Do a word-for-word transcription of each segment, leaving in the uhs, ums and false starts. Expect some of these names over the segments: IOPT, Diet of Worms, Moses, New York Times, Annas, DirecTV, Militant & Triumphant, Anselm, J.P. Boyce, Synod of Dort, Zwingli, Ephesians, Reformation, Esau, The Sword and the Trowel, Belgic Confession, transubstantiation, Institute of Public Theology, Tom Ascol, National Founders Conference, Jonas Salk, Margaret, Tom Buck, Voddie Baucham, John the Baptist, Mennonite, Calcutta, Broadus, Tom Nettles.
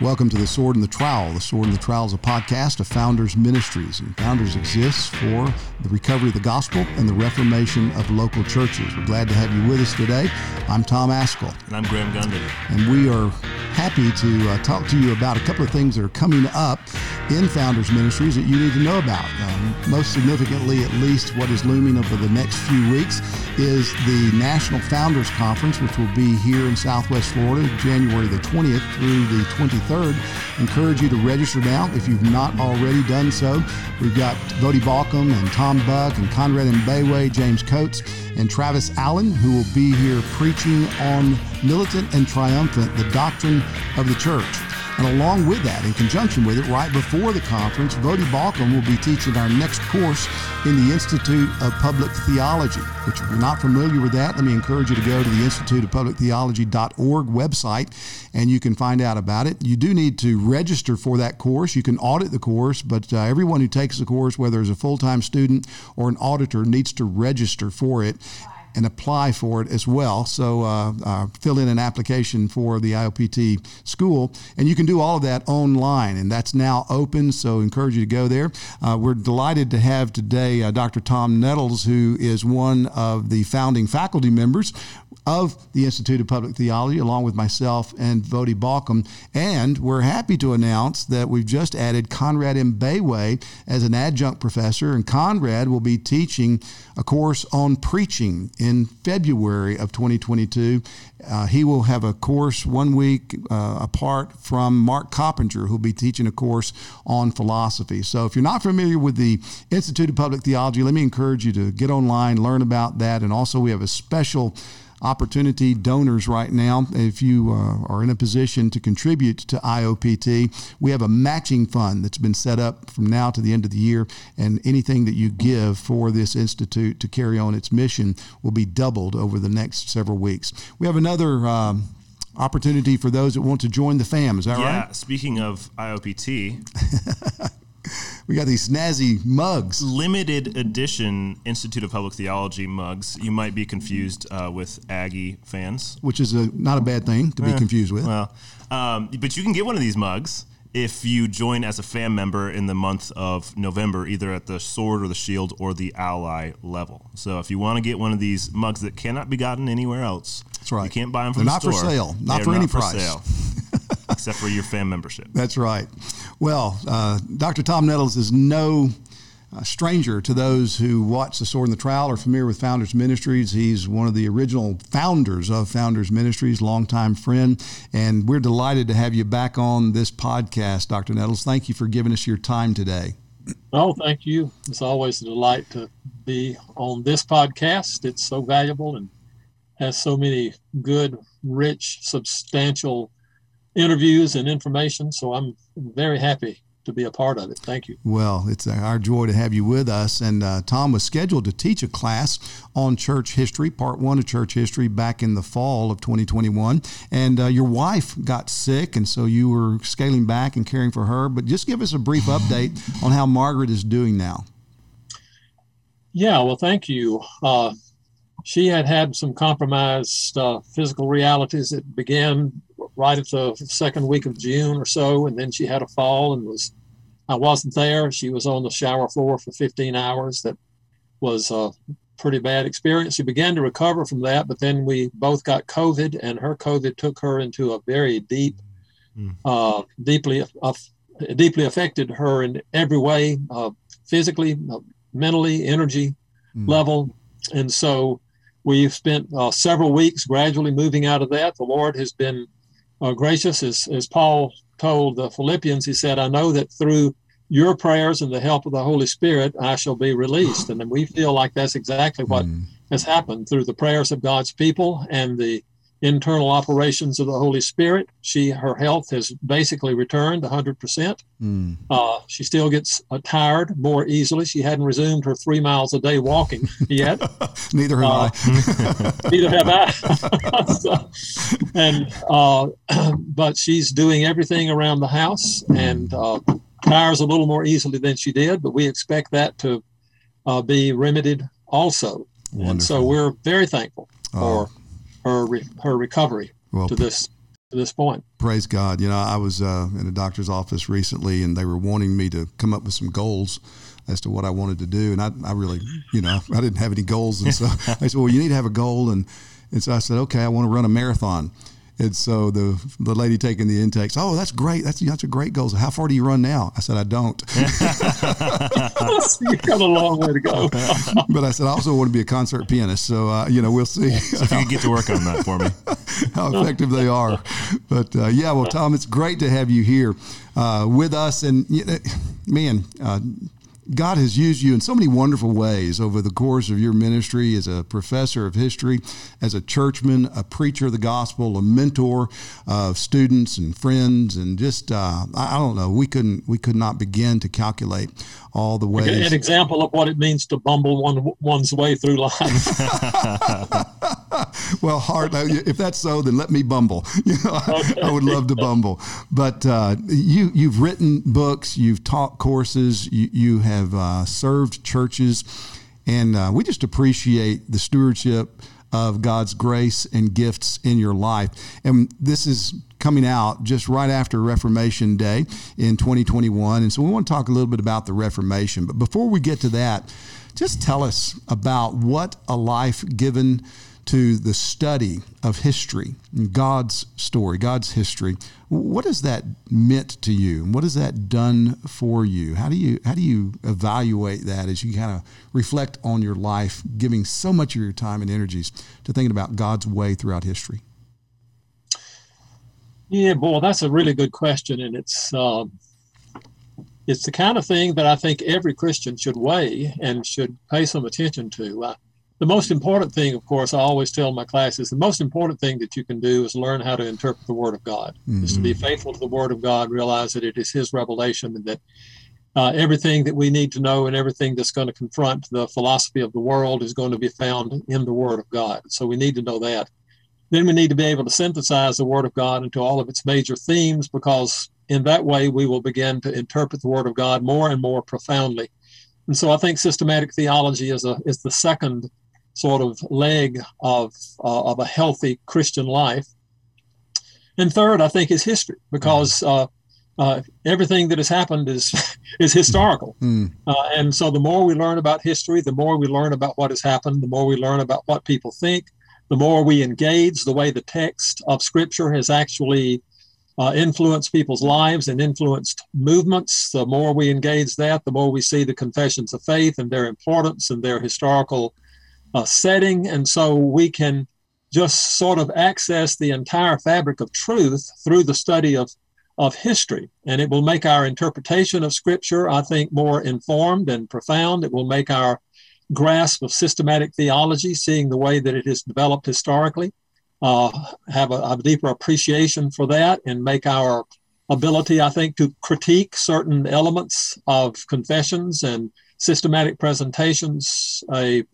Welcome to The Sword and the Trowel. The Sword and the Trowel is a podcast of Founders Ministries. And Founders exists for the recovery of the gospel and the reformation of local churches. We're glad to have you with us today. I'm Tom Ascol. And I'm Graham Gunden. And we are happy to uh, talk to you about a couple of things that are coming up in Founders Ministries that you need to know about. Um, most significantly, at least what is looming over the next few weeks, is the National Founders Conference, which will be here in Southwest Florida, January the twentieth through the twenty-third. Encourage you to register now if you've not already done so. We've got Voddie Baucham and Tom Buck and Conrad Mbewe, James Coates, and Travis Allen, who will be here preaching on Militant and Triumphant, the Doctrine of the Church. And along with that, in conjunction with it, right before the conference, Voddie Baucham will be teaching our next course in the Institute of Public Theology, which if you're not familiar with that, let me encourage you to go to the institute of public theology dot org website, and you can find out about it. You do need to register for that course. You can audit the course, but uh, everyone who takes the course, whether as a full-time student or an auditor, needs to register for it and apply for it as well. So uh, uh, fill in an application for the I O P T school, and you can do all of that online, and that's now open, so encourage you to go there. Uh, we're delighted to have today uh, Doctor Tom Nettles, who is one of the founding faculty members of the Institute of Public Theology, along with myself and Voddie Baucham. And we're happy to announce that we've just added Conrad Mbewe as an adjunct professor, and Conrad will be teaching a course on preaching in February of twenty twenty-two. Uh, he will have a course one week uh, apart from Mark Coppinger, who'll be teaching a course on philosophy. So if you're not familiar with the Institute of Public Theology, let me encourage you to get online, learn about that. And also we have a special opportunity donors right now. If you uh, are in a position to contribute to I O P T, we have a matching fund that's been set up from now to the end of the year, and anything that you give for this institute to carry on its mission will be doubled over the next several weeks. We have another um, opportunity for those that want to join the fam. Is that yeah, right? Yeah, speaking of I O P T... We got these snazzy mugs. Limited edition Institute of Public Theology mugs. You might be confused uh, with Aggie fans. Which is a, not a bad thing to be eh, confused with. Well, um, but you can get one of these mugs if you join as a fam member in the month of November, either at the Sword or the Shield or the Ally level. So if you want to get one of these mugs that cannot be gotten anywhere else, that's right. You can't buy them from They're the store. They're not for sale. Not They're for not any for price. Sale. Except for your fam membership. That's right. Well, uh, Doctor Tom Nettles is no uh, stranger to those who watch The Sword and the Trowel or are familiar with Founders Ministries. He's one of the original founders of Founders Ministries, longtime friend. And we're delighted to have you back on this podcast, Doctor Nettles. Thank you for giving us your time today. Oh, thank you. It's always a delight to be on this podcast. It's so valuable and has so many good, rich, substantial interviews and information, so I'm very happy to be a part of it. Thank you. Well, it's our joy to have you with us. And uh, Tom was scheduled to teach a class on church history, part one of church history, back in the fall of twenty twenty-one. And uh, your wife got sick, and so you were scaling back and caring for her. But just give us a brief update on how Margaret is doing now. Yeah, well, thank you. Uh, she had had some compromised uh, physical realities. It began right at the second week of June or so, and then she had a fall and was, I wasn't there. She was on the shower floor for fifteen hours. That was a pretty bad experience. She began to recover from that, but then we both got COVID, and her COVID took her into a very deep, mm. uh, deeply, uh, deeply affected her in every way, uh, physically, uh, mentally, energy mm. level. And so we've spent uh, several weeks gradually moving out of that. The Lord has been Uh, gracious, as, as Paul told the Philippians, he said, I know that through your prayers and the help of the Holy Spirit, I shall be released. And then we feel like that's exactly what mm. has happened through the prayers of God's people and the internal operations of the Holy Spirit. She, her health has basically returned one hundred percent. Mm. Uh, she still gets uh, tired more easily. She hadn't resumed her three miles a day walking yet. Neither have uh, I. Neither have I. so, and uh, but she's doing everything around the house and uh, tires a little more easily than she did, but we expect that to uh, be remedied also. Wonderful. And so we're very thankful oh. for her her recovery well, to this to this point. Praise God. You know, I was uh, in a doctor's office recently, and they were wanting me to come up with some goals as to what I wanted to do. And I, I really, you know, I didn't have any goals. And so they said, well, you need to have a goal. And, and so I said, okay, I want to run a marathon. And so the the lady taking the intake said, oh, that's great. That's that's a great goal. So how far do you run now? I said, I don't. You've got a long way to go. But I said, I also want to be a concert pianist. So, uh, you know, we'll see. So if you can get to work on that for me. How effective they are. But, uh, yeah, well, Tom, it's great to have you here uh, with us. And, man, uh, God has used you in so many wonderful ways over the course of your ministry as a professor of history, as a churchman, a preacher of the gospel, a mentor of students and friends, and just uh, I don't know. We couldn't we could not begin to calculate all the ways. An example of what it means to bumble one one's way through life. Well, heart, if that's so, then let me bumble. You know, I, okay. I would love to bumble. But uh, you, you've written books, you've taught courses, you, you have uh, served churches, and uh, we just appreciate the stewardship of God's grace and gifts in your life. And this is coming out just right after Reformation Day in twenty twenty-one. And so we want to talk a little bit about the Reformation. But before we get to that, just tell us about what a life given to the study of history, God's story, God's history. What has that meant to you? What has that done for you? How do you how do you evaluate that as you kind of reflect on your life, giving so much of your time and energies to thinking about God's way throughout history? Yeah, boy, that's a really good question, and it's uh, it's the kind of thing that I think every Christian should weigh and should pay some attention to. I, The most important thing, of course, I always tell my classes, the most important thing that you can do is learn how to interpret the Word of God, mm-hmm. is to be faithful to the Word of God, realize that it is His revelation, and that uh, everything that we need to know and everything that's going to confront the philosophy of the world is going to be found in the Word of God. So we need to know that. Then we need to be able to synthesize the Word of God into all of its major themes, because in that way we will begin to interpret the Word of God more and more profoundly. And so I think systematic theology is a is the second sort of leg of uh, of a healthy Christian life. And third, I think, is history, because uh, uh, everything that has happened is is historical. Mm. Uh, and so the more we learn about history, the more we learn about what has happened, the more we learn about what people think, the more we engage the way the text of Scripture has actually uh, influenced people's lives and influenced movements. The more we engage that, the more we see the confessions of faith and their importance and their historical Uh, setting, and so we can just sort of access the entire fabric of truth through the study of of history, and it will make our interpretation of Scripture, I think, more informed and profound. It will make our grasp of systematic theology, seeing the way that it is developed historically, uh, have a, a deeper appreciation for that, and make our ability, I think, to critique certain elements of confessions and systematic presentations a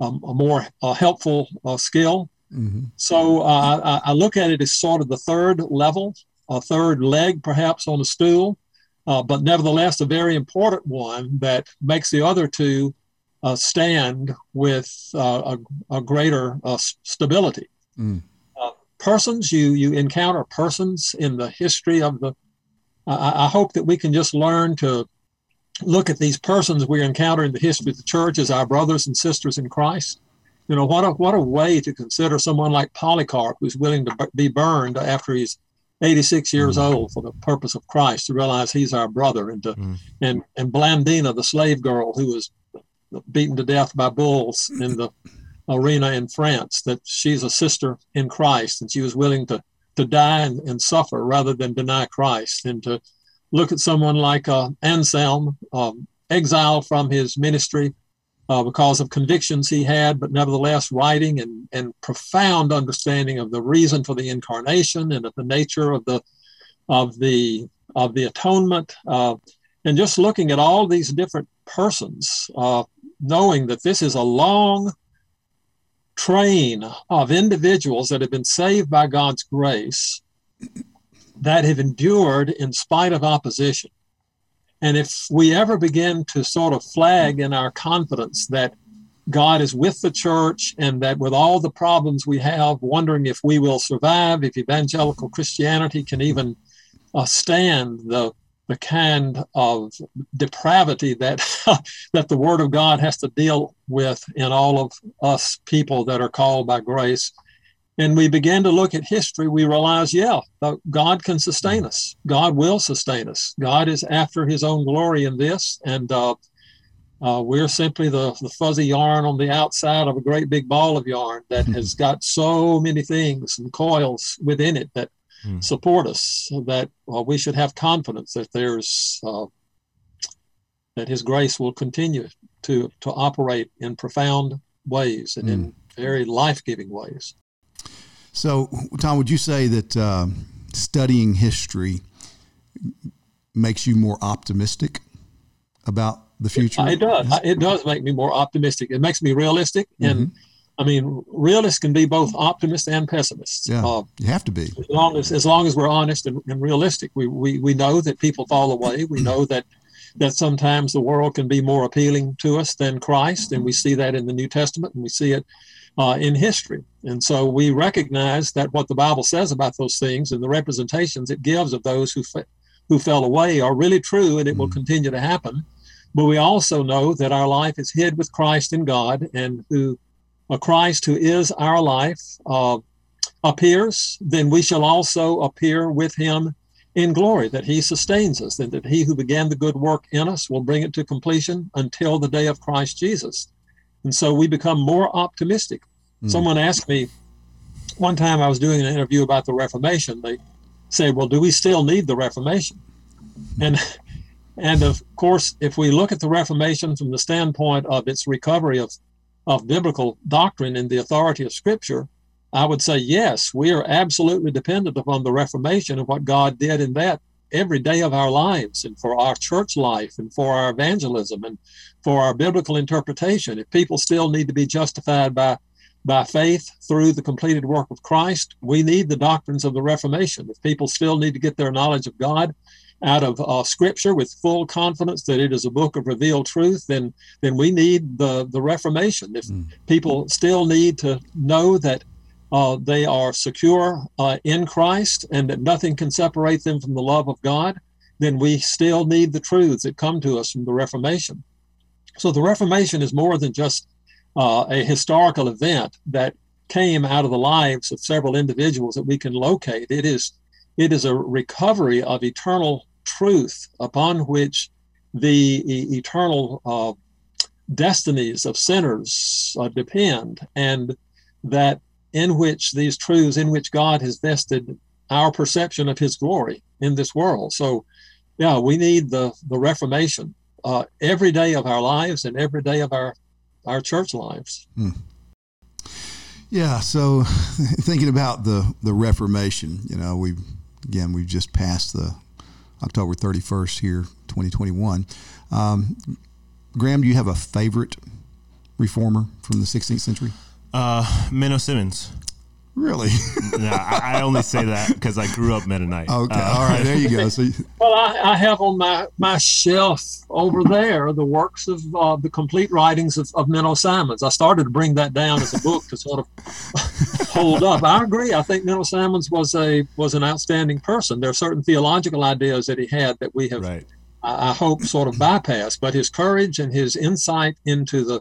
Um, a more uh, helpful uh, skill. Mm-hmm. So uh, I, I look at it as sort of the third level, a third leg perhaps on a stool, uh, but nevertheless a very important one that makes the other two uh, stand with uh, a, a greater uh, stability. Mm. Uh, persons, you you encounter persons in the history of the, I, I hope that we can just learn to look at these persons we encounter in the history of the church as our brothers and sisters in Christ. You know, what a what a way to consider someone like Polycarp, who's willing to be burned after he's eighty-six years mm. old for the purpose of Christ, to realize he's our brother, and to, mm. and and Blandina, the slave girl who was beaten to death by bulls in the arena in France, that she's a sister in Christ, and she was willing to to die and, and suffer rather than deny Christ, and to look at someone like uh, Anselm, um, exiled from his ministry uh, because of convictions he had, but nevertheless writing and, and profound understanding of the reason for the incarnation and of the nature of the of the of the atonement, uh, and just looking at all these different persons, uh, knowing that this is a long train of individuals that have been saved by God's grace, that have endured in spite of opposition. And if we ever begin to sort of flag in our confidence that God is with the church, and that with all the problems we have, wondering if we will survive, if evangelical Christianity can even uh, stand the the kind of depravity that that the Word of God has to deal with in all of us people that are called by grace. And we began to look at history, we realize, yeah, God can sustain us. God will sustain us. God is after his own glory in this, and uh, uh, we're simply the, the fuzzy yarn on the outside of a great big ball of yarn that mm-hmm. has got so many things and coils within it that mm-hmm. support us, so that uh, we should have confidence that there's uh, that his grace will continue to, to operate in profound ways and mm-hmm. in very life-giving ways. So, Tom, would you say that uh, studying history makes you more optimistic about the future? It, it does. It does make me more optimistic. It makes me realistic. Mm-hmm. And, I mean, realists can be both optimists and pessimists. Yeah, uh, you have to be. As long as, as long as we're honest and, and realistic. We, we we know that people fall away. We know that, that sometimes the world can be more appealing to us than Christ, and we see that in the New Testament, and we see it Uh, in history. And so we recognize that what the Bible says about those things and the representations it gives of those who fa- who fell away are really true, and it mm-hmm. will continue to happen. But we also know that our life is hid with Christ in God, and who a Christ who is our life uh, appears, then we shall also appear with him in glory, that he sustains us, and that he who began the good work in us will bring it to completion until the day of Christ Jesus. And so we become more optimistic. Mm. Someone asked me one time, I was doing an interview about the Reformation. They said, well, do we still need the Reformation? And, and of course, if we look at the Reformation from the standpoint of its recovery of, of biblical doctrine and the authority of Scripture, I would say, yes, we are absolutely dependent upon the Reformation and what God did in that every day of our lives, and for our church life, and for our evangelism, and for our biblical interpretation. If people still need to be justified by by faith through the completed work of Christ, we need the doctrines of the Reformation. If people still need to get their knowledge of God out of uh, Scripture with full confidence that it is a book of revealed truth, then then we need the, the Reformation. If mm. people still need to know that Uh, they are secure uh, in Christ, and that nothing can separate them from the love of God, then we still need the truths that come to us from the Reformation. So the Reformation is more than just uh, a historical event that came out of the lives of several individuals that we can locate. It is, it is a recovery of eternal truth upon which the e- eternal uh, destinies of sinners uh, depend, and that in which these truths, in which God has vested our perception of his glory in this world. So, yeah, we need the, the Reformation uh, every day of our lives and every day of our, our church lives. Mm. Yeah, so thinking about the, the Reformation, you know, we again, we've just passed the October thirty-first here, twenty twenty-one. Um, Graham, do you have a favorite reformer from the sixteenth century? Uh, Menno Simons. Really? No, I, I only say that because I grew up Mennonite. Okay, uh, all right, there you go. So you... Well, I, I have on my, my shelf over there the works of uh, the complete writings of, of Menno Simons. I started to bring that down as a book to sort of hold up. I agree. I think Menno Simons was a was an outstanding person. There are certain theological ideas that he had that we have, right. I, I hope, sort of bypassed. But his courage and his insight into the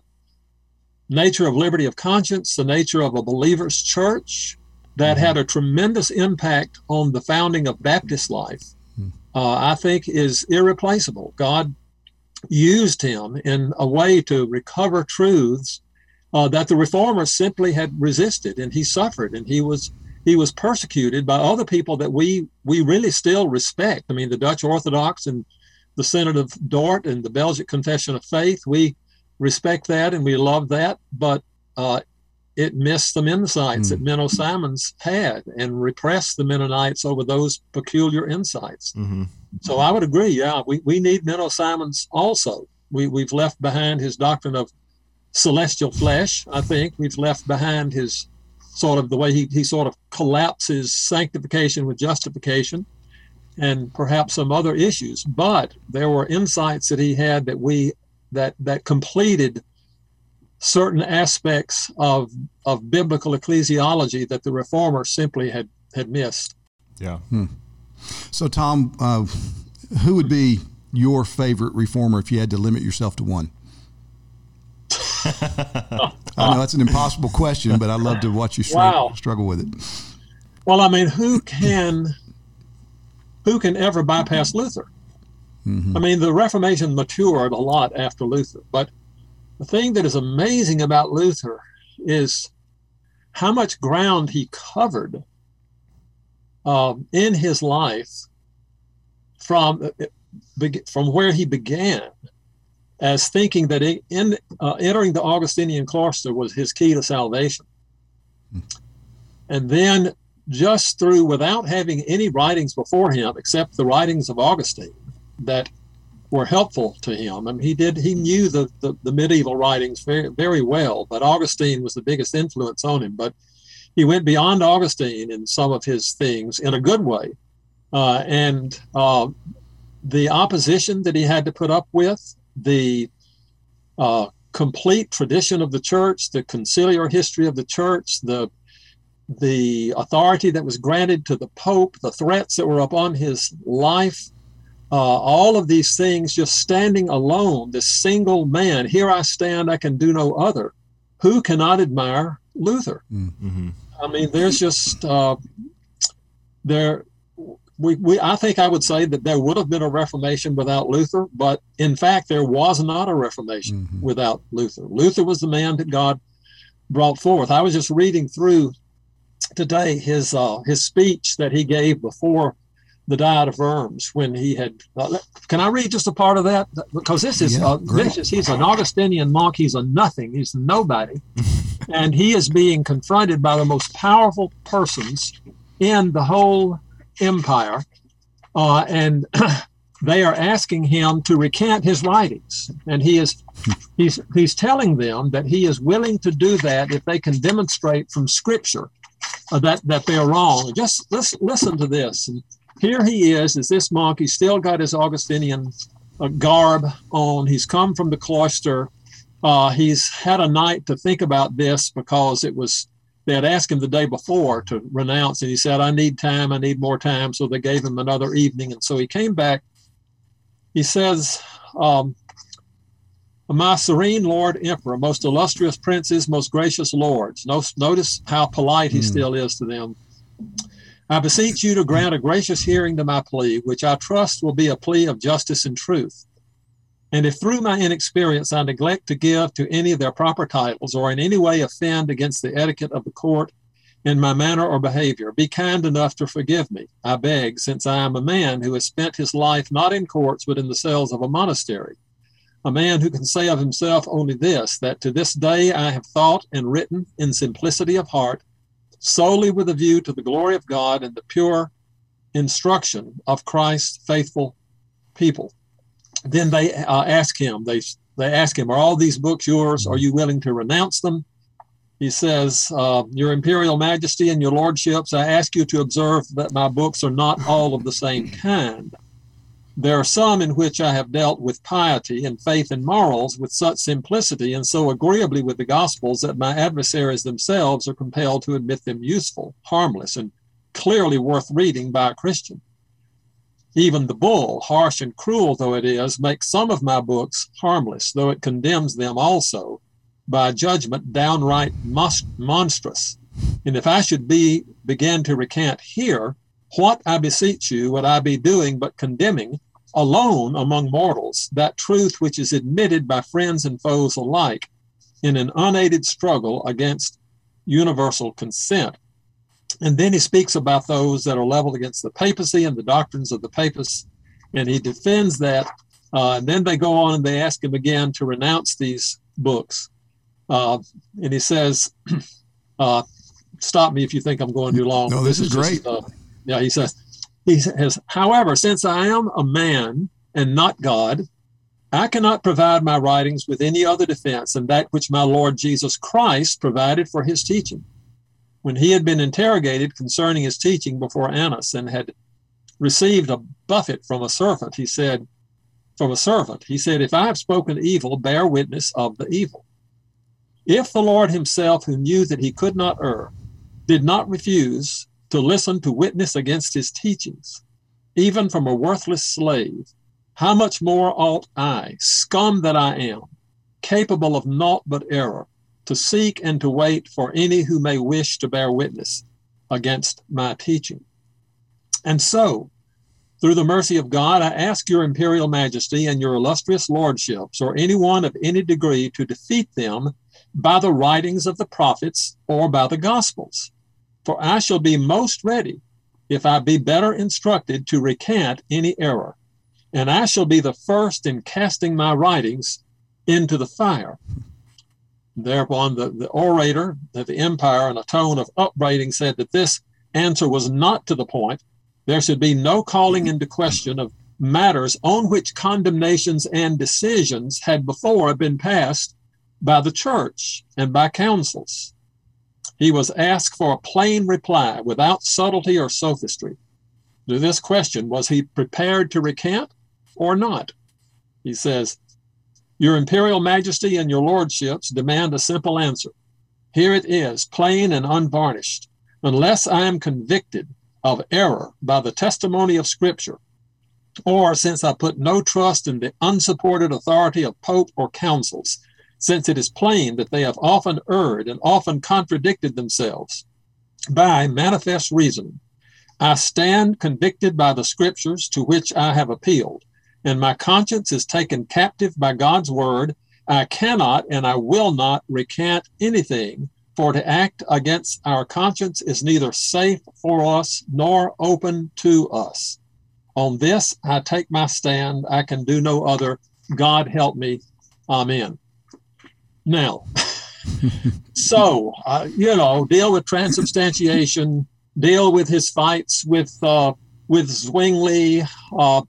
nature of liberty of conscience, the nature of a believer's church, that mm-hmm. had a tremendous impact on the founding of Baptist life, mm-hmm. uh, I think is irreplaceable. God used him in a way to recover truths uh, that the reformers simply had resisted, and he suffered, and he was he was persecuted by other people that we we really still respect. I mean, the Dutch Orthodox and the Synod of Dort and the Belgic Confession of Faith, we respect that and we love that, but uh, it missed some insights mm. that Menno Simons had and repressed the Mennonites over those peculiar insights. Mm-hmm. So I would agree, yeah, we, we need Menno Simons also. We, we've left behind his doctrine of celestial flesh, I think. We've left behind his sort of the way he, he sort of collapses sanctification with justification, and perhaps some other issues. But there were insights that he had that we that that completed certain aspects of of biblical ecclesiology that the Reformers simply had, had missed. Yeah. Hmm. So, Tom, uh, who would be your favorite Reformer if you had to limit yourself to one? I know that's an impossible question, but I'd love to watch you str- wow. struggle with it. Well, I mean, who can who can ever bypass Luther? Mm-hmm. I mean, the Reformation matured a lot after Luther, but the thing that is amazing about Luther is how much ground he covered uh, in his life from from where he began as thinking that in, in uh, entering the Augustinian cloister was his key to salvation. Mm-hmm. And then just through, without having any writings before him, except the writings of Augustine that were helpful to him. I mean, he did. He knew the, the, the medieval writings very, very well, but Augustine was the biggest influence on him. But he went beyond Augustine in some of his things in a good way. Uh, and uh, the opposition that he had to put up with, the uh, complete tradition of the church, the conciliar history of the church, the the authority that was granted to the Pope, the threats that were upon his life, Uh, all of these things, just standing alone, this single man, here I stand, I can do no other. Who cannot admire Luther? Mm-hmm. I mean, there's just, uh, there, we, we, I think I would say that there would have been a Reformation without Luther, but in fact, there was not a Reformation mm-hmm. without Luther. Luther was the man that God brought forth. I was just reading through today his, uh, his speech that he gave before the Diet of Worms, when he had, uh, can I read just a part of that? Because this is, yeah, uh, this is, he's an Augustinian monk, he's a nothing, he's nobody, and he is being confronted by the most powerful persons in the whole empire, uh, and they are asking him to recant his writings, and he is, he's, he's telling them that he is willing to do that if they can demonstrate from Scripture uh, that, that they are wrong. Just let's listen to this. And here he is, is this monk, he's still got his Augustinian uh, garb on, he's come from the cloister, uh, he's had a night to think about this because it was, they had asked him the day before to renounce, and he said, I need time, I need more time, so they gave him another evening, and so he came back, he says, um, my serene Lord Emperor, most illustrious princes, most gracious lords, no, notice how polite he mm. still is to them, I beseech you to grant a gracious hearing to my plea, which I trust will be a plea of justice and truth. And if through my inexperience I neglect to give to any their proper titles or in any way offend against the etiquette of the court in my manner or behavior, be kind enough to forgive me, I beg, since I am a man who has spent his life not in courts but in the cells of a monastery, a man who can say of himself only this, that to this day I have thought and written in simplicity of heart, solely with a view to the glory of God and the pure instruction of Christ's faithful people. Then they uh, ask him, they they ask him, are all these books yours? Are you willing to renounce them? He says, uh, Your Imperial Majesty and your lordships, I ask you to observe that my books are not all of the same kind. There are some in which I have dealt with piety and faith and morals with such simplicity and so agreeably with the Gospels that my adversaries themselves are compelled to admit them useful, harmless, and clearly worth reading by a Christian. Even the bull, harsh and cruel though it is, makes some of my books harmless, though it condemns them also by judgment downright monstrous. And if I should be begin to recant here, what, I beseech you, would I be doing but condemning alone among mortals that truth which is admitted by friends and foes alike in an unaided struggle against universal consent. And then he speaks about those that are leveled against the papacy and the doctrines of the papists, and he defends that. Uh, and then they go on and they ask him again to renounce these books. Uh, and he says, uh, stop me if you think I'm going too long. No, this, this is great. Just, uh, Yeah, he says, he says, however, since I am a man and not God, I cannot provide my writings with any other defense than that which my Lord Jesus Christ provided for his teaching, when he had been interrogated concerning his teaching before Annas and had received a buffet from a servant. He said, from a servant, he said, if I have spoken evil, bear witness of the evil. If the Lord himself, who knew that he could not err, did not refuse to listen to witness against his teachings, even from a worthless slave, how much more ought I, scum that I am, capable of naught but error, to seek and to wait for any who may wish to bear witness against my teaching? And so, through the mercy of God, I ask your imperial majesty and your illustrious lordships, or anyone of any degree, to defeat them by the writings of the prophets or by the gospels. For I shall be most ready, if I be better instructed, to recant any error. And I shall be the first in casting my writings into the fire. Thereupon the, the orator of the empire, in a tone of upbraiding, said that this answer was not to the point. There should be no calling into question of matters on which condemnations and decisions had before been passed by the church and by councils. He was asked for a plain reply without subtlety or sophistry. To this question, was he prepared to recant or not? He says, your imperial majesty and your lordships demand a simple answer. Here it is, plain and unvarnished. Unless I am convicted of error by the testimony of Scripture, or since I put no trust in the unsupported authority of Pope or councils, since it is plain that they have often erred and often contradicted themselves by manifest reasoning, I stand convicted by the Scriptures to which I have appealed, and my conscience is taken captive by God's word. I cannot and I will not recant anything, for to act against our conscience is neither safe for us nor open to us. On this I take my stand. I can do no other. God help me. Amen. Now, so, uh, you know, deal with transubstantiation, deal with his fights with, uh, with Zwingli, uh,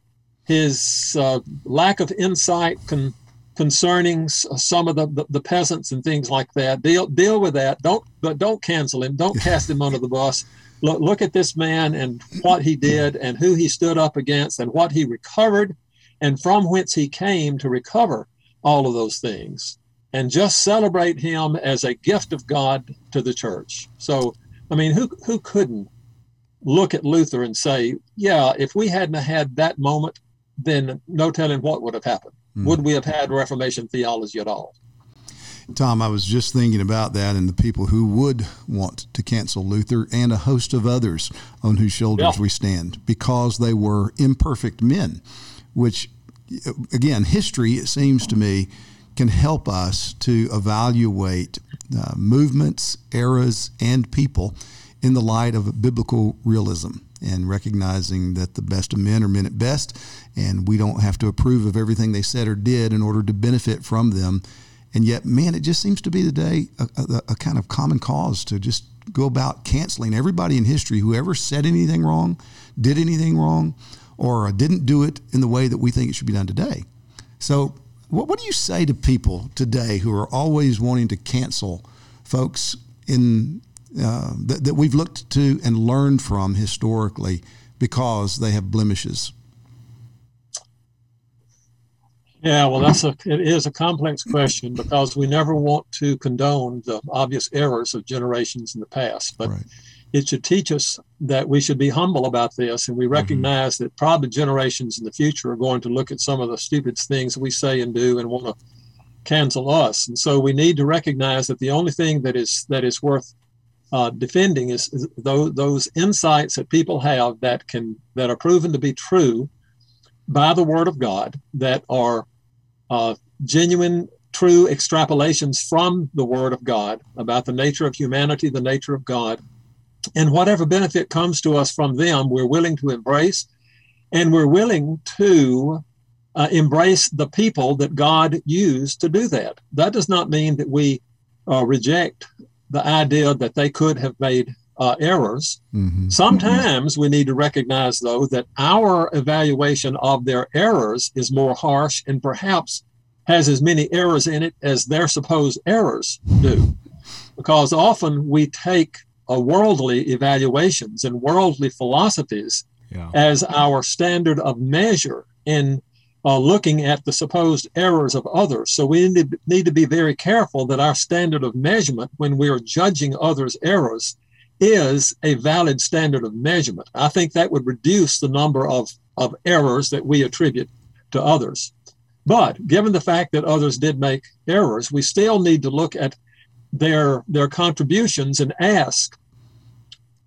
his uh, lack of insight con- concerning s- some of the, the, the peasants and things like that. Deal deal with that. Don't but don't cancel him. Don't cast him under the bus. Look, look at this man and what he did and who he stood up against and what he recovered and from whence he came to recover all of those things. And just celebrate him as a gift of God to the church. So, I mean, who who couldn't look at Luther and say, yeah, if we hadn't had that moment, then no telling what would have happened. Mm. Would we have had Reformation theology at all? Tom, I was just thinking about that and the people who would want to cancel Luther and a host of others on whose shoulders yeah. we stand, because they were imperfect men, which, again, history, it seems to me, can help us to evaluate uh, movements, eras, and people in the light of biblical realism, and recognizing that the best of men are men at best, and we don't have to approve of everything they said or did in order to benefit from them. And yet, man, it just seems to be today a, a, a kind of common cause to just go about canceling everybody in history who ever said anything wrong, did anything wrong, or didn't do it in the way that we think it should be done today. So what, what do you say to people today who are always wanting to cancel folks in Uh, that, that we've looked to and learned from historically because they have blemishes? Yeah, well, that's a it is a complex question, because we never want to condone the obvious errors of generations in the past. But right. It should teach us that we should be humble about this, and we recognize mm-hmm. that probably generations in the future are going to look at some of the stupid things we say and do and want to cancel us. And so we need to recognize that the only thing that is that is worth Uh, defending is, is those, those insights that people have that can that are proven to be true by the Word of God, that are uh, genuine, true extrapolations from the Word of God about the nature of humanity, the nature of God. And whatever benefit comes to us from them, we're willing to embrace, and we're willing to uh, embrace the people that God used to do that. That does not mean that we uh, reject the idea that they could have made uh, errors. Mm-hmm. Sometimes mm-hmm. we need to recognize, though, that our evaluation of their errors is more harsh and perhaps has as many errors in it as their supposed errors do. Because often we take uh, worldly evaluations and worldly philosophies yeah. as our standard of measure in uh, looking at the supposed errors of others. So we need to be very careful that our standard of measurement when we are judging others' errors is a valid standard of measurement. I think that would reduce the number of, of errors that we attribute to others. But given the fact that others did make errors, we still need to look at their their contributions and ask,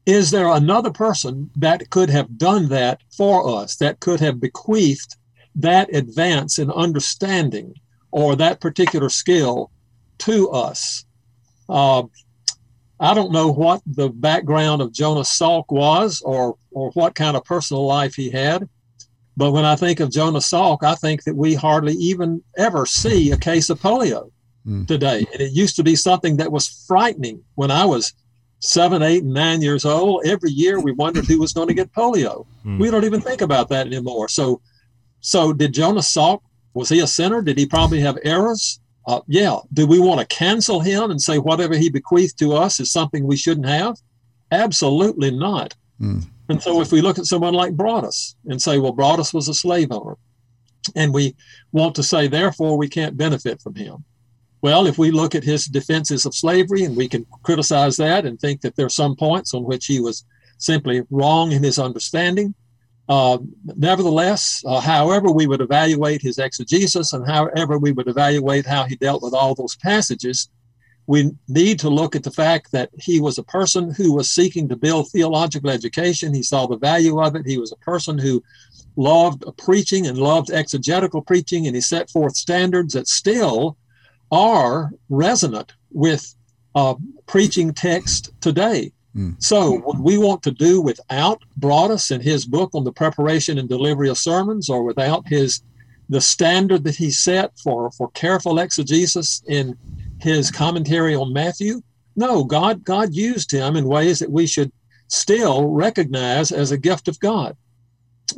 is there another person that could have done that for us, that could have bequeathed that advance in understanding or that particular skill to us? Uh, I don't know what the background of Jonas Salk was or or what kind of personal life he had. But when I think of Jonas Salk, I think that we hardly even ever see a case of polio mm. today. And it used to be something that was frightening when I was seven, eight, nine years old. Every year we wondered who was going to get polio. Mm. We don't even think about that anymore. So so did Jonas Salk, was he a sinner? Did he probably have errors? Uh, yeah. Do we want to cancel him and say whatever he bequeathed to us is something we shouldn't have? Absolutely not. Mm. And so if we look at someone like Broadus and say, well, Broadus was a slave owner, and we want to say, therefore, we can't benefit from him. Well, if we look at his defenses of slavery and we can criticize that and think that there are some points on which he was simply wrong in his understanding, uh, nevertheless, uh, however we would evaluate his exegesis and however we would evaluate how he dealt with all those passages, we need to look at the fact that he was a person who was seeking to build theological education. He saw the value of it. He was a person who loved preaching and loved exegetical preaching, and he set forth standards that still are resonant with uh, preaching text today. Mm. So what we want to do without Broadus and his book on the preparation and delivery of sermons, or without his the standard that he set for, for careful exegesis in his commentary on Matthew? No, God God used him in ways that we should still recognize as a gift of God.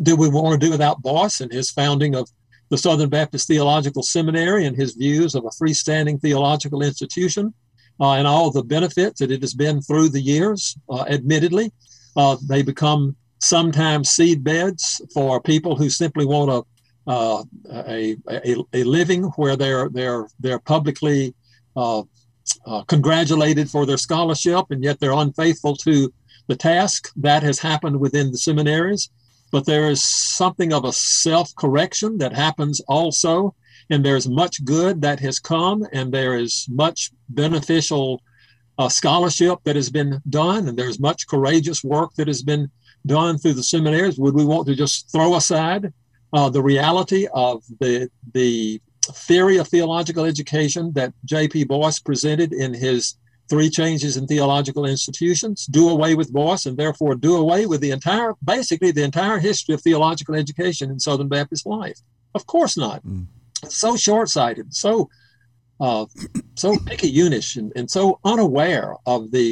Do we want to do without Boyce and his founding of the Southern Baptist Theological Seminary and his views of a freestanding theological institution uh, and all the benefits that it has been through the years? Uh, admittedly, uh, they become sometimes seed beds for people who simply want a uh, a, a a living where they're they're they're publicly Uh, uh, congratulated for their scholarship, and yet they're unfaithful to the task. That has happened within the seminaries. But there is something of a self-correction that happens also, and there's much good that has come, and there is much beneficial uh, scholarship that has been done, and there's much courageous work that has been done through the seminaries. Would we want to just throw aside uh, the reality of the the theory of theological education that J P. Boyce presented in his Three Changes in Theological Institutions? Do away with Boyce and therefore do away with the entire, basically the entire history of theological education in Southern Baptist life? Of course not. Mm. So short-sighted, so uh, so picky-unish, and, and so unaware of the,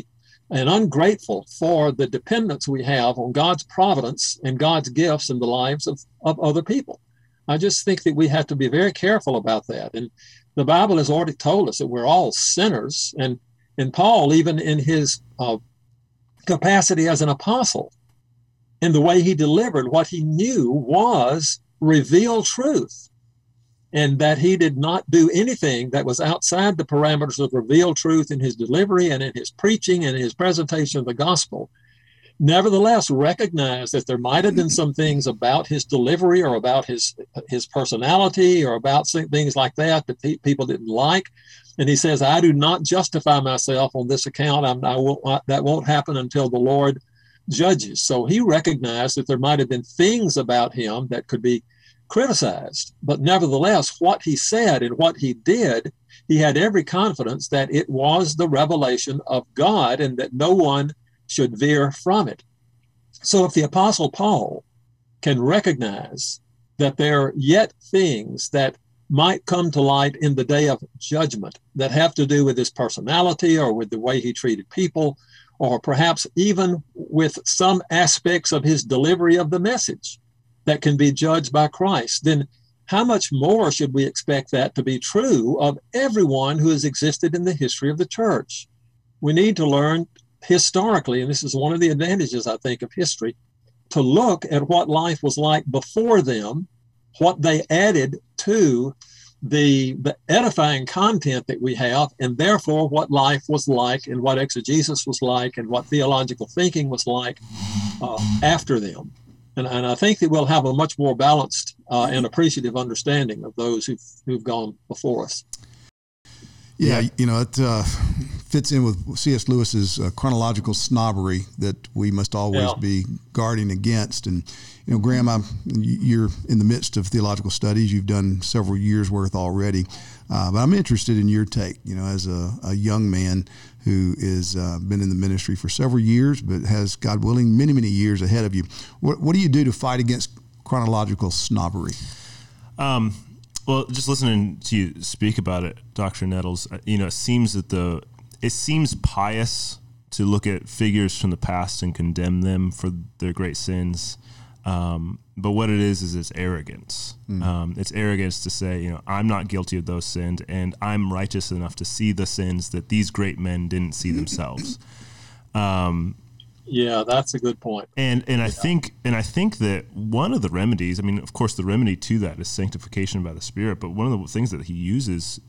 and ungrateful for the dependence we have on God's providence and God's gifts in the lives of, of other people. I just think that we have to be very careful about that. And the Bible has already told us that we're all sinners. And, and Paul, even in his uh, capacity as an apostle, in the way he delivered what he knew was revealed truth, and that he did not do anything that was outside the parameters of revealed truth in his delivery and in his preaching and in his presentation of the gospel. Nevertheless, recognize that there might have been some things about his delivery or about his his personality or about things like that that pe- people didn't like. And he says, I do not justify myself on this account. I'm, I will, I, that won't happen until the Lord judges. So he recognized that there might have been things about him that could be criticized. But nevertheless, what he said and what he did, he had every confidence that it was the revelation of God and that no one should veer from it. So if the Apostle Paul can recognize that there are yet things that might come to light in the day of judgment that have to do with his personality or with the way he treated people, or perhaps even with some aspects of his delivery of the message that can be judged by Christ, then how much more should we expect that to be true of everyone who has existed in the history of the church? We need to learn historically, and this is one of the advantages, I think, of history, to look at what life was like before them what they added to the, the edifying content that we have, and therefore what life was like and what exegesis was like and what theological thinking was like uh, after them. And, and I think that we'll have a much more balanced uh, and appreciative understanding of those who've, who've gone before us. Yeah, you know, it uh, fits in with C S Lewis's uh, chronological snobbery that we must always yeah. be guarding against. And, you know, Graham, I'm, you're in the midst of theological studies. You've done several years' worth already. Uh, but I'm interested in your take, you know, as a, a young man who has uh, been in the ministry for several years, but has, God willing, many, many years ahead of you. What, what do you do to fight against chronological snobbery? Um Well, just listening to you speak about it, Doctor Nettles, you know, it seems that the it seems pious to look at figures from the past and condemn them for their great sins. Um, but what it is is it's arrogance. Mm. Um, it's arrogance to say, you know, I'm not guilty of those sins, and I'm righteous enough to see the sins that these great men didn't see themselves. Um, yeah, that's a good point. And and I yeah. think and I think that one of the remedies, I mean, of course, the remedy to that is sanctification by the Spirit. But one of the things that he uses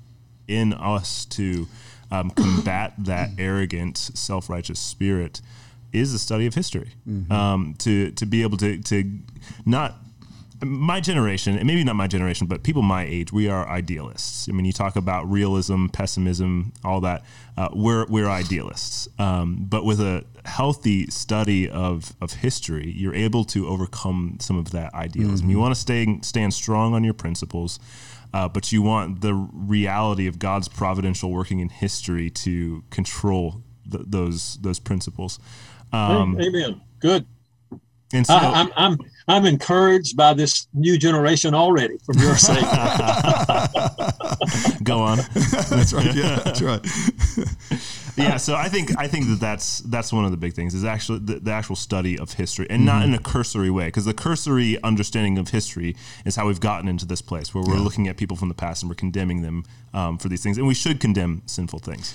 in us to um, combat that arrogant, self-righteous spirit is the study of history. Mm-hmm. Um, to to be able to to not my generation, and maybe not my generation, but people my age, we are idealists. I mean, you talk about realism, pessimism, all that. Uh, we're we're idealists. Um, but with a healthy study of, of history, you're able to overcome some of that idealism. Mm-hmm. You want to stay stand strong on your principles, uh, but you want the reality of God's providential working in history to control th- those those principles. Um, Amen. Good. And so, I, I'm I'm I'm encouraged by this new generation already. From your sake, go on. That's right. Yeah, that's right. Yeah. So I think I think that that's that's one of the big things is actually the, the actual study of history, and mm-hmm. not in a cursory way, because the cursory understanding of history is how we've gotten into this place where we're yeah. looking at people from the past and we're condemning them um, for these things, and we should condemn sinful things.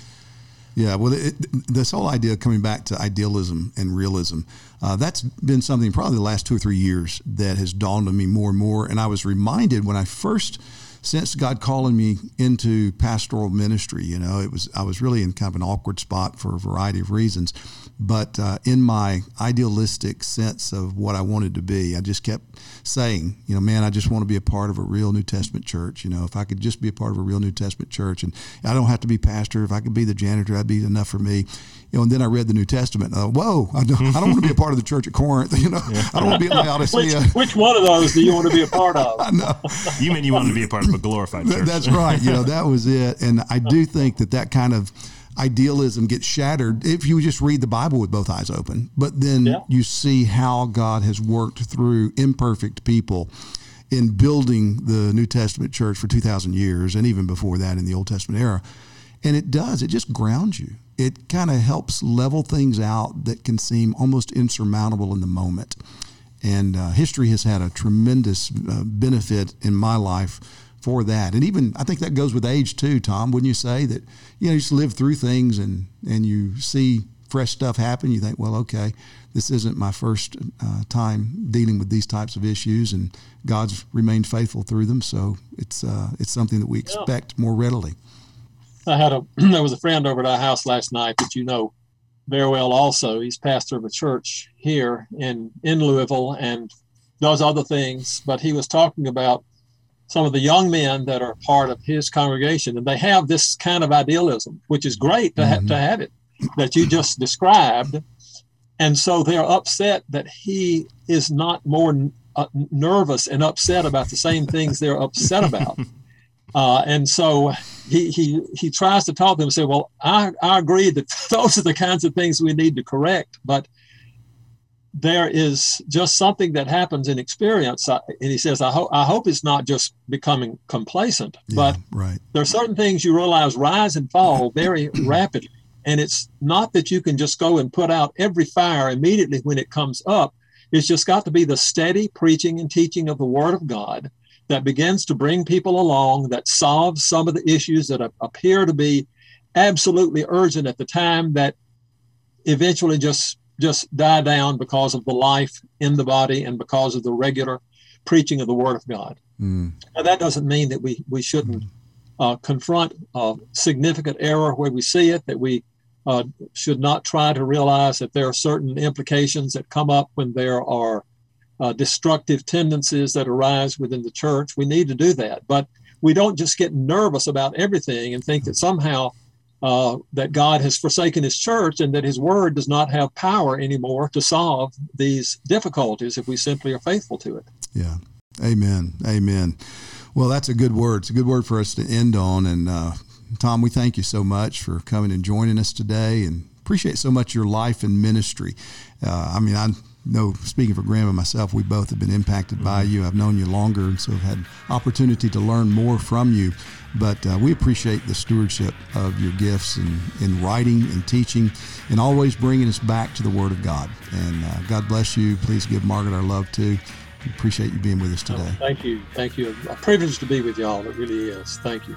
Yeah, well, it, this whole idea coming back to idealism and realism, uh, that's been something probably the last two or three years that has dawned on me more and more. And I was reminded when I first sensed God calling me into pastoral ministry, you know, it was I was really in kind of an awkward spot for a variety of reasons. But uh, in my idealistic sense of what I wanted to be, I just kept saying, you know, man, I just want to be a part of a real New Testament church. You know, if I could just be a part of a real New Testament church, and I don't have to be pastor. If I could be the janitor, that'd be enough for me. You know, and then I read the New Testament. And I thought, whoa, I don't, I don't want to be a part of the church at Corinth. You know, yeah. I don't want to be in Laodicea. Which, which one of those do you want to be a part of? I know. You mean you want to be a part of a glorified church? That's right. You know, that was it. And I do think that that kind of idealism gets shattered if you just read the Bible with both eyes open, but then yeah. you see how God has worked through imperfect people in building the New Testament church for two thousand years, and even before that in the Old Testament era. And it does, it just grounds you. It kind of helps level things out that can seem almost insurmountable in the moment. And uh, history has had a tremendous uh, benefit in my life for that. And even I think that goes with age too, Tom, wouldn't you say that, you know, you just live through things and, and you see fresh stuff happen. You think, well, okay, this isn't my first uh, time dealing with these types of issues, and God's remained faithful through them. So it's, uh, it's something that we expect yeah. more readily. I had a, there was a friend over at our house last night that you know very well also. He's pastor of a church here in, in Louisville and does other things, but he was talking about some of the young men that are part of his congregation, and they have this kind of idealism, which is great to, mm-hmm. have, to have it, that you just described. And so they're upset that he is not more uh, nervous and upset about the same things they're upset about. Uh, and so he, he he tries to talk to them and say, well, I, I agree that those are the kinds of things we need to correct, but there is just something that happens in experience. And he says, I hope, I hope it's not just becoming complacent, yeah, but right. there are certain things you realize rise and fall very rapidly. And it's not that you can just go and put out every fire immediately when it comes up. It's just got to be the steady preaching and teaching of the Word of God that begins to bring people along, that solves some of the issues that appear to be absolutely urgent at the time that eventually just just die down because of the life in the body and because of the regular preaching of the Word of God. Mm. Now, that doesn't mean that we, we shouldn't mm. uh, confront uh, significant error where we see it, that we uh, should not try to realize that there are certain implications that come up when there are uh, destructive tendencies that arise within the church. We need to do that. But we don't just get nervous about everything and think that somehow uh, that God has forsaken his church and that his word does not have power anymore to solve these difficulties if we simply are faithful to it. Yeah. Amen. Amen. Well, that's a good word. It's a good word for us to end on. And uh, Tom, we thank you so much for coming and joining us today, and appreciate so much your life and ministry. Uh, I mean, I know, speaking for Graham and myself, we both have been impacted by you. I've known you longer, and so have had opportunity to learn more from you. But uh, we appreciate the stewardship of your gifts in, in writing and teaching, and always bringing us back to the Word of God. And uh, God bless you. Please give Margaret our love too. Appreciate you being with us today. Oh, thank you. Thank you. A privilege to be with y'all. It really is. Thank you.